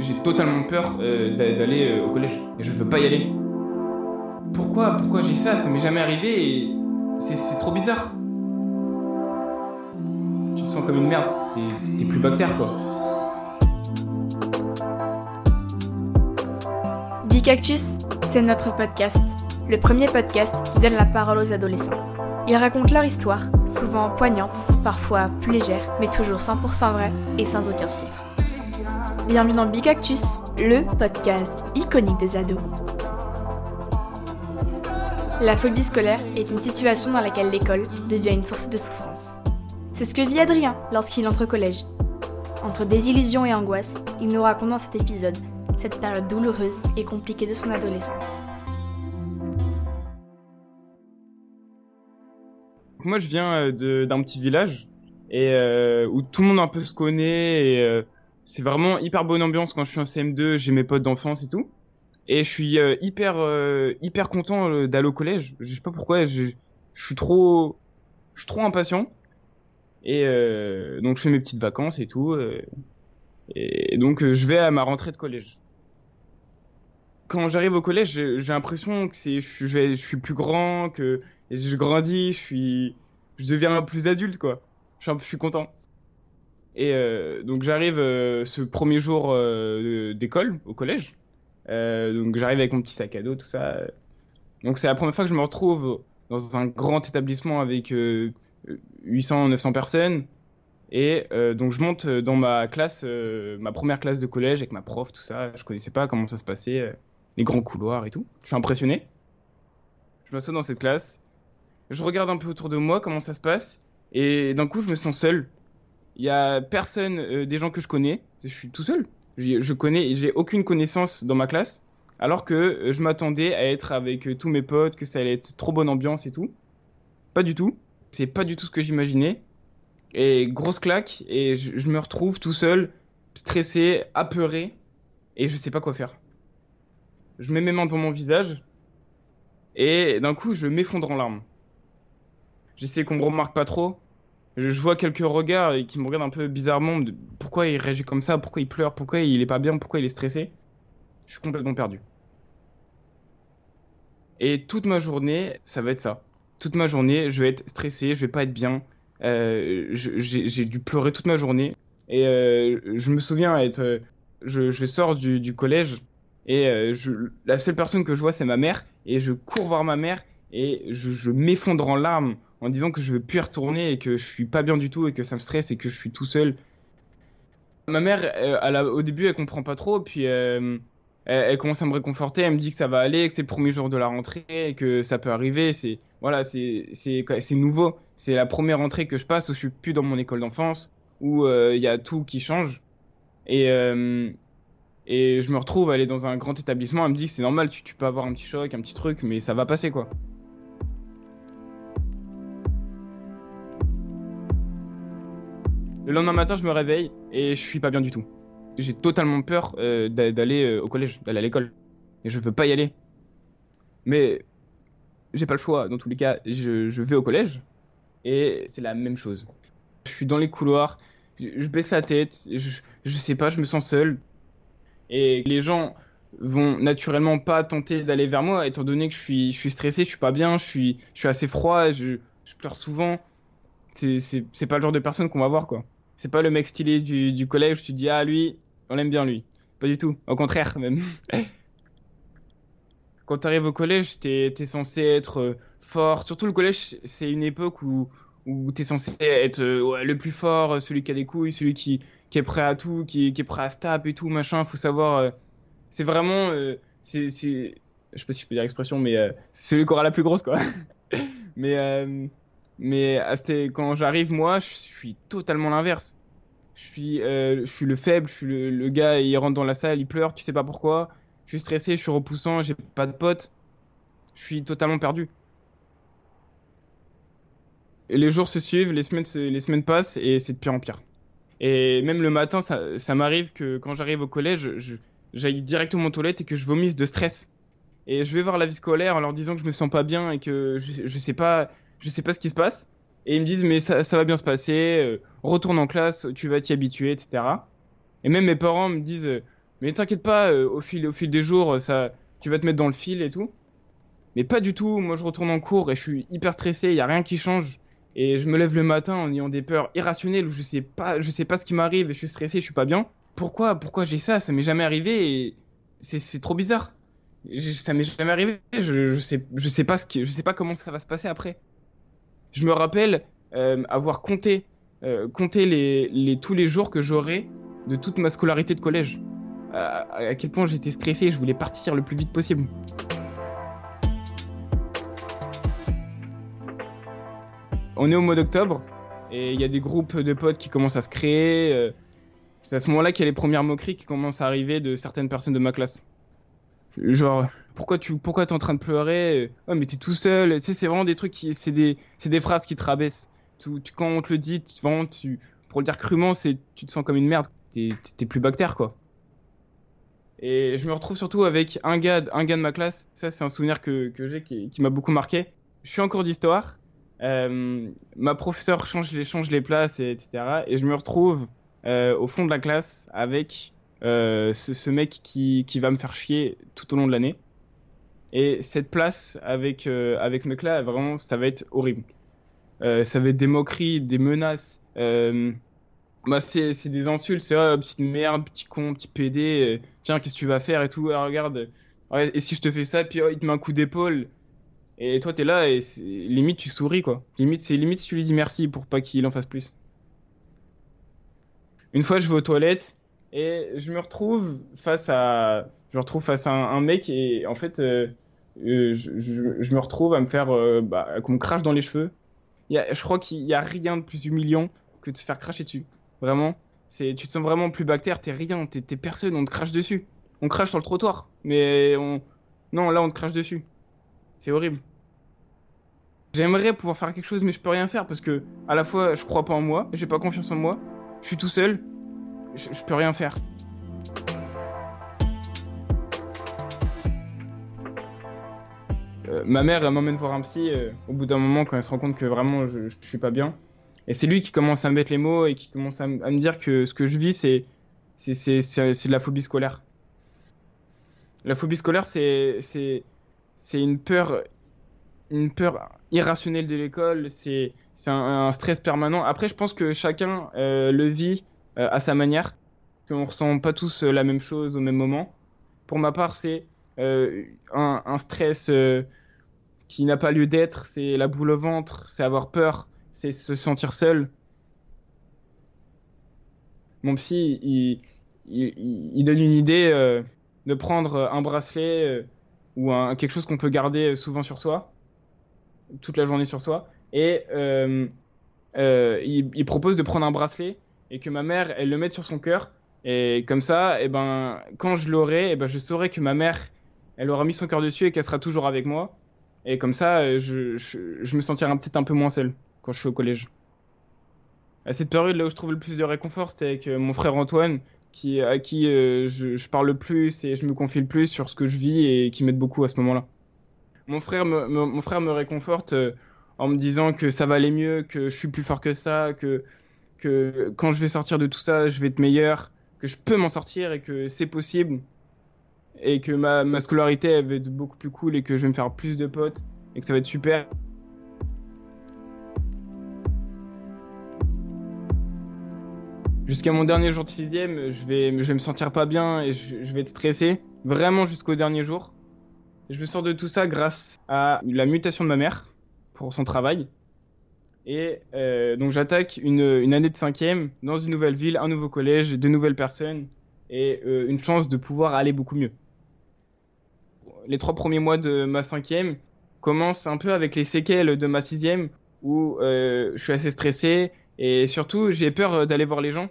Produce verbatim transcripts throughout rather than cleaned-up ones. j'ai totalement peur euh, d'aller euh, au collège et je veux pas y aller. Pourquoi Pourquoi j'ai ça? Ça m'est jamais arrivé et c'est, c'est trop bizarre. Tu te sens comme une merde, t'es, t'es plus bactère quoi. Bigcactus, c'est notre podcast, le premier podcast qui donne la parole aux adolescents. Ils racontent leur histoire, souvent poignante, parfois plus légère, mais toujours cent pour cent vraie et sans aucun chiffre. Bienvenue dans Bigcactus, le podcast iconique des ados. La phobie scolaire est une situation dans laquelle l'école devient une source de souffrance. C'est ce que vit Adrien lorsqu'il entre au collège. Entre désillusion et angoisse, il nous raconte dans cet épisode cette période douloureuse et compliquée de son adolescence. Moi je viens de, d'un petit village et, euh, où tout le monde un peu se connaît et euh, c'est vraiment hyper bonne ambiance quand je suis en C M deux, j'ai mes potes d'enfance et tout. Et je suis euh, hyper euh, hyper content d'aller au collège, je sais pas pourquoi, je, je suis trop je suis trop impatient. Et euh, donc je fais mes petites vacances et tout. Euh, et donc je vais à ma rentrée de collège. Quand j'arrive au collège, j'ai, j'ai l'impression que c'est, je, je, je suis plus grand, que je grandis, je suis, je deviens plus adulte quoi. Je suis, je suis content. Et euh, donc j'arrive euh, ce premier jour euh, d'école au collège. Euh, donc j'arrive avec mon petit sac à dos, tout ça. Donc c'est la première fois que je me retrouve dans un grand établissement avec euh, huit cents neuf cents personnes. Et euh, donc je monte dans ma classe, euh, ma première classe de collège avec ma prof, tout ça. Je connaissais pas comment ça se passait, euh, les grands couloirs et tout. Je suis impressionné. Je m'assois dans cette classe. Je regarde un peu autour de moi comment ça se passe. Et d'un coup, je me sens seul. Il y a personne, euh, des gens que je connais. Je suis tout seul. Je, je connais, j'ai aucune connaissance dans ma classe. Alors que euh, je m'attendais à être avec euh, tous mes potes, que ça allait être trop bonne ambiance et tout. Pas du tout. C'est pas du tout ce que j'imaginais. Et grosse claque. Et je, je me retrouve tout seul, stressé, apeuré. Et je sais pas quoi faire. Je mets mes mains devant mon visage. Et d'un coup, je m'effondre en larmes. J'essaie qu'on me remarque pas trop. Je vois quelques regards qui me regardent un peu bizarrement. Pourquoi il réagit comme ça? Pourquoi il pleure? Pourquoi il est pas bien? Pourquoi il est stressé? Je suis complètement perdu. Et toute ma journée, ça va être ça. Toute ma journée, je vais être stressé, je vais pas être bien. Euh, je, j'ai, j'ai dû pleurer toute ma journée. Et euh, je me souviens être... Je, je sors du, du collège et euh, je, la seule personne que je vois, c'est ma mère. Et je cours voir ma mère et je, je m'effondre en larmes. En disant que je veux plus y retourner et que je suis pas bien du tout et que ça me stresse et que je suis tout seul. Ma mère, elle, elle, au début, elle comprend pas trop, puis euh, elle, elle commence à me réconforter, elle me dit que ça va aller, que c'est le premier jour de la rentrée, et que ça peut arriver, c'est, voilà, c'est, c'est, c'est nouveau. C'est la première rentrée que je passe où je suis plus dans mon école d'enfance, où il euh, y a tout qui change. Et, euh, et je me retrouve à aller dans un grand établissement, elle me dit que c'est normal, tu, tu peux avoir un petit choc, un petit truc, mais ça va passer quoi. Le lendemain matin, je me réveille et je suis pas bien du tout. J'ai totalement peur euh, d'aller euh, au collège, d'aller à l'école. Et je veux pas y aller. Mais j'ai pas le choix. Dans tous les cas, je, je vais au collège et c'est la même chose. Je suis dans les couloirs, je, je baisse la tête, je, je sais pas, je me sens seul. Et les gens vont naturellement pas tenter d'aller vers moi, étant donné que je suis, je suis stressé, je suis pas bien, je suis, je suis assez froid, je, je pleure souvent. C'est, c'est, c'est pas le genre de personne qu'on va voir quoi. C'est pas le mec stylé du, du collège, tu te dis, ah lui, on l'aime bien lui. Pas du tout, au contraire même. Quand t'arrives au collège, t'es, t'es censé être fort. Surtout le collège, c'est une époque où, où t'es censé être ouais, le plus fort, celui qui a des couilles, celui qui, qui est prêt à tout, qui, qui est prêt à se taper et tout, machin. Faut savoir, euh, c'est vraiment, euh, c'est, c'est, je sais pas si je peux dire l'expression, mais euh, c'est celui qui aura la plus grosse quoi. mais... Euh, Mais quand j'arrive, moi, je suis totalement l'inverse. Je suis, euh, je suis le faible, je suis le, le gars, il rentre dans la salle, il pleure, tu sais pas pourquoi. Je suis stressé, je suis repoussant, j'ai pas de potes. Je suis totalement perdu. Et les jours se suivent, les semaines, se, les semaines passent et c'est de pire en pire. Et même le matin, ça, ça m'arrive que quand j'arrive au collège, je, j'aille directement aux toilettes et que je vomisse de stress. Et je vais voir la vie scolaire en leur disant que je me sens pas bien et que je, je sais pas... Je sais pas ce qui se passe. Et ils me disent, mais ça, ça va bien se passer, euh, retourne en classe, tu vas t'y habituer, et cetera. Et même mes parents me disent, mais t'inquiète pas, euh, au fil, au fil des jours, ça, tu vas te mettre dans le fil et tout. Mais pas du tout, moi je retourne en cours et je suis hyper stressé, il n'y a rien qui change. Et je me lève le matin en ayant des peurs irrationnelles où je sais pas, je sais pas ce qui m'arrive et je suis stressé, je suis pas bien. Pourquoi, pourquoi j'ai ça? Ça m'est jamais arrivé et c'est, c'est trop bizarre. Je, ça m'est jamais arrivé, je, je, sais, je, sais pas ce qui, je sais pas comment ça va se passer après. Je me rappelle euh, avoir compté, euh, compté les, les, tous les jours que j'aurais de toute ma scolarité de collège. À, à quel point j'étais stressé et je voulais partir le plus vite possible. On est au mois d'octobre et il y a des groupes de potes qui commencent à se créer. C'est à ce moment-là qu'il y a les premières moqueries qui commencent à arriver de certaines personnes de ma classe. Genre, pourquoi tu pourquoi t'es en train de pleurer? Oh mais t'es tout seul. Tu sais, c'est vraiment des trucs qui, c'est des c'est des phrases qui te rabaissent. Tu, tu, quand on te le dit, tu, vraiment, tu, pour le dire crûment, c'est tu te sens comme une merde. T'es, t'es plus bactère quoi. Et je me retrouve surtout avec un gars un gars de ma classe. Ça c'est un souvenir que que j'ai qui, qui m'a beaucoup marqué. Je suis en cours d'histoire. Euh, ma professeure change les, change les places, et, etc. Et je me retrouve euh, au fond de la classe avec euh, ce, ce mec qui, qui va me faire chier tout au long de l'année. Et cette place avec, euh, avec ce mec-là, vraiment, ça va être horrible. Euh, ça va être des moqueries, des menaces. Euh, bah c'est, c'est des insultes, c'est oh, petite merde, petit con, petit pédé. Euh, tiens, qu'est-ce que tu vas faire et tout. Ah, regarde, et si je te fais ça, puis oh, il te met un coup d'épaule. Et toi t'es là et c'est... limite tu souris quoi. Limite c'est limite si tu lui dis merci pour pas qu'il en fasse plus. Une fois je vais aux toilettes et je me retrouve face à je me retrouve face à un, un mec et en fait euh, euh, je, je, je me retrouve à me faire euh, bah, qu'on me crache dans les cheveux. Il y a, je crois qu'il y a rien de plus humiliant que de se faire cracher dessus. Vraiment, c'est tu te sens vraiment plus bactère, t'es rien, t'es, t'es personne, on te crache dessus. On crache sur le trottoir, mais on non là on te crache dessus. C'est horrible. J'aimerais pouvoir faire quelque chose, mais je peux rien faire parce que, à la fois, je crois pas en moi, j'ai pas confiance en moi, je suis tout seul, je, je peux rien faire. Euh, ma mère, elle m'emmène voir un psy euh, au bout d'un moment quand elle se rend compte que vraiment je, je suis pas bien. Et c'est lui qui commence à me mettre les mots et qui commence à, m- à me dire que ce que je vis, c'est, c'est, c'est, c'est, c'est de la phobie scolaire. La phobie scolaire, c'est. c'est C'est une peur, une peur irrationnelle de l'école, c'est, c'est un, un stress permanent. Après, je pense que chacun euh, le vit euh, à sa manière, qu'on ne ressent pas tous euh, la même chose au même moment. Pour ma part, c'est euh, un, un stress euh, qui n'a pas lieu d'être, c'est la boule au ventre, c'est avoir peur, c'est se sentir seul. Mon psy, il, il, il donne une idée euh, de prendre un bracelet... Euh, ou un, quelque chose qu'on peut garder souvent sur soi, toute la journée sur soi, et euh, euh, il, il propose de prendre un bracelet et que ma mère, elle le mette sur son cœur, et comme ça, et ben, quand je l'aurai, et ben, je saurai que ma mère, elle aura mis son cœur dessus et qu'elle sera toujours avec moi, et comme ça, je, je, je me sentirai peut-être un peu moins seul quand je suis au collège. À cette période, là où je trouve le plus de réconfort, c'était avec mon frère Antoine, Qui, à qui euh, je, je parle le plus et je me confie le plus sur ce que je vis et qui m'aide beaucoup à ce moment-là. Mon frère me, me, mon frère me réconforte euh, en me disant que ça va aller mieux, que je suis plus fort que ça, que, que quand je vais sortir de tout ça, je vais être meilleur, que je peux m'en sortir et que c'est possible et que ma, ma scolarité elle va être beaucoup plus cool et que je vais me faire plus de potes et que ça va être super. Jusqu'à mon dernier jour de sixième, je vais, je vais me sentir pas bien et je, je vais être stressé, vraiment jusqu'au dernier jour. Je me sors de tout ça grâce à la mutation de ma mère pour son travail. Et euh, donc j'attaque une, une année de cinquième dans une nouvelle ville, un nouveau collège, de nouvelles personnes et euh, une chance de pouvoir aller beaucoup mieux. Les trois premiers mois de ma cinquième commencent un peu avec les séquelles de ma sixième où euh, je suis assez stressé. Et surtout, j'ai peur d'aller voir les gens.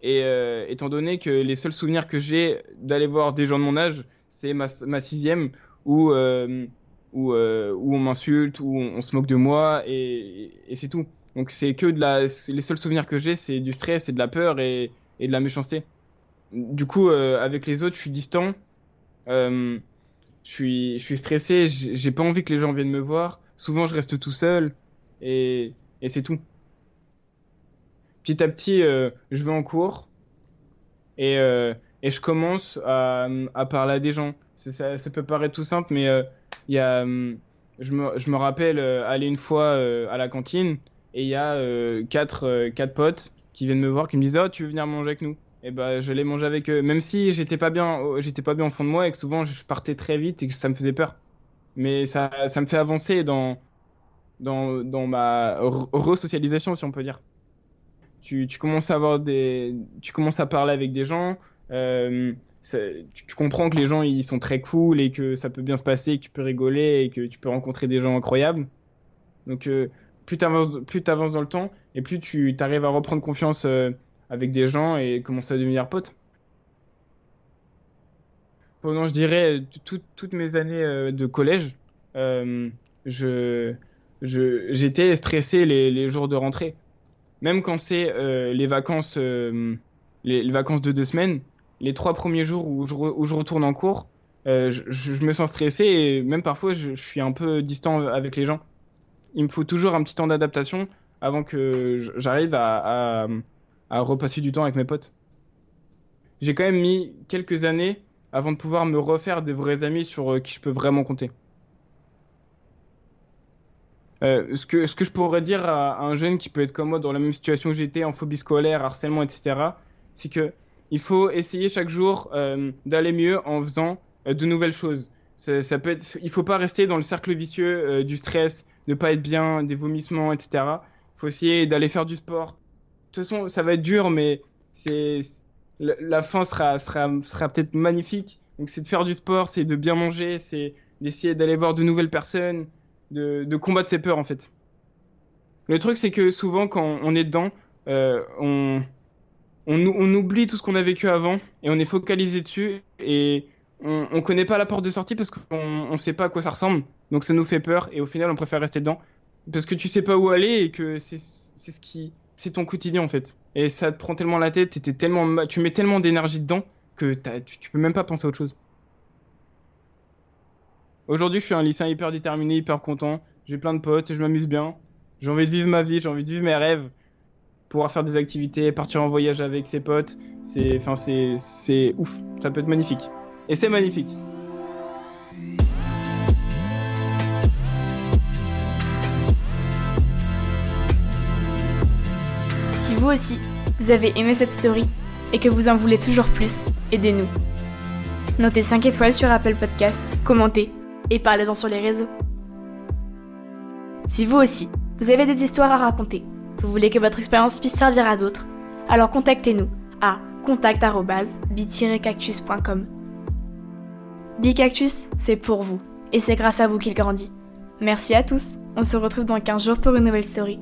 Et euh, étant donné que les seuls souvenirs que j'ai d'aller voir des gens de mon âge, c'est ma, ma sixième où, euh, où, euh, où on m'insulte, où on, on se moque de moi, et, et c'est tout. Donc c'est que de la, c'est les seuls souvenirs que j'ai, c'est du stress, et de la peur et, et de la méchanceté. Du coup, euh, avec les autres, je suis distant, euh, je suis, je suis stressé, j'ai, j'ai pas envie que les gens viennent me voir. Souvent, je reste tout seul, et, et c'est tout. Petit à petit, euh, je vais en cours et, euh, et je commence à, à parler à des gens. C'est, ça, ça peut paraître tout simple, mais euh, y a, je, me, je me rappelle euh, aller une fois euh, à la cantine, et il y a euh, quatre, euh, quatre potes qui viennent me voir, qui me disent « Oh, tu veux venir manger avec nous ?» Et bah, je l'ai mangé avec eux, même si j'étais pas bien, j'étais pas bien au fond de moi, et que souvent je partais très vite et que ça me faisait peur. Mais ça, ça me fait avancer dans, dans, dans ma resocialisation, si on peut dire. Tu, tu commences à avoir des, tu commences à parler avec des gens. Euh, ça, tu, tu comprends que les gens ils sont très cool et que ça peut bien se passer, que tu peux rigoler et que tu peux rencontrer des gens incroyables. Donc euh, plus t'avances, plus t'avances dans le temps et plus tu arrives à reprendre confiance euh, avec des gens et commencer à devenir pote. Pendant, je dirais, tout, toutes mes années euh, de collège, euh, je, je, j'étais stressé les, les jours de rentrée. Même quand c'est euh, les vacances, euh, les, les vacances de deux semaines, les trois premiers jours où je, re, où je retourne en cours, euh, je, je me sens stressé et même parfois je, je suis un peu distant avec les gens. Il me faut toujours un petit temps d'adaptation avant que j'arrive à, à, à repasser du temps avec mes potes. J'ai quand même mis quelques années avant de pouvoir me refaire des vrais amis sur qui je peux vraiment compter. Euh, ce que, ce que je pourrais dire à, à un jeune qui peut être comme moi dans la même situation que j'étais, en phobie scolaire, harcèlement, et cetera, c'est qu'il faut essayer chaque jour euh, d'aller mieux en faisant euh, de nouvelles choses. Ça, ça peut être, il ne faut pas rester dans le cercle vicieux euh, du stress, de ne pas être bien, des vomissements, et cetera. Il faut essayer d'aller faire du sport. De toute façon, ça va être dur, mais c'est, la, la fin sera, sera, sera peut-être magnifique. Donc c'est de faire du sport, c'est de bien manger, c'est d'essayer d'aller voir de nouvelles personnes. De, de combattre ses peurs en fait. Le truc c'est que souvent quand on est dedans, euh, on, on, on oublie tout ce qu'on a vécu avant et on est focalisé dessus et on, on connaît pas la porte de sortie parce qu'on on sait pas à quoi ça ressemble. Donc ça nous fait peur et au final on préfère rester dedans parce que tu sais pas où aller et que c'est, c'est, ce qui, c'est ton quotidien en fait. Et ça te prend tellement la tête, t'es tellement, tu mets tellement d'énergie dedans que tu, tu peux même pas penser à autre chose. Aujourd'hui, je suis un lycéen hyper déterminé, hyper content. J'ai plein de potes, je m'amuse bien. J'ai envie de vivre ma vie, j'ai envie de vivre mes rêves. Pouvoir faire des activités, partir en voyage avec ses potes, c'est, enfin, c'est, c'est ouf. Ça peut être magnifique. Et c'est magnifique. Si vous aussi, vous avez aimé cette story et que vous en voulez toujours plus, aidez-nous. Notez cinq étoiles sur Apple Podcast, commentez et parlez-en sur les réseaux. Si vous aussi, vous avez des histoires à raconter, vous voulez que votre expérience puisse servir à d'autres, alors contactez-nous à contact arobase b tiret cactus point com. Bigcactus, c'est pour vous, et c'est grâce à vous qu'il grandit. Merci à tous, on se retrouve dans quinze jours pour une nouvelle story.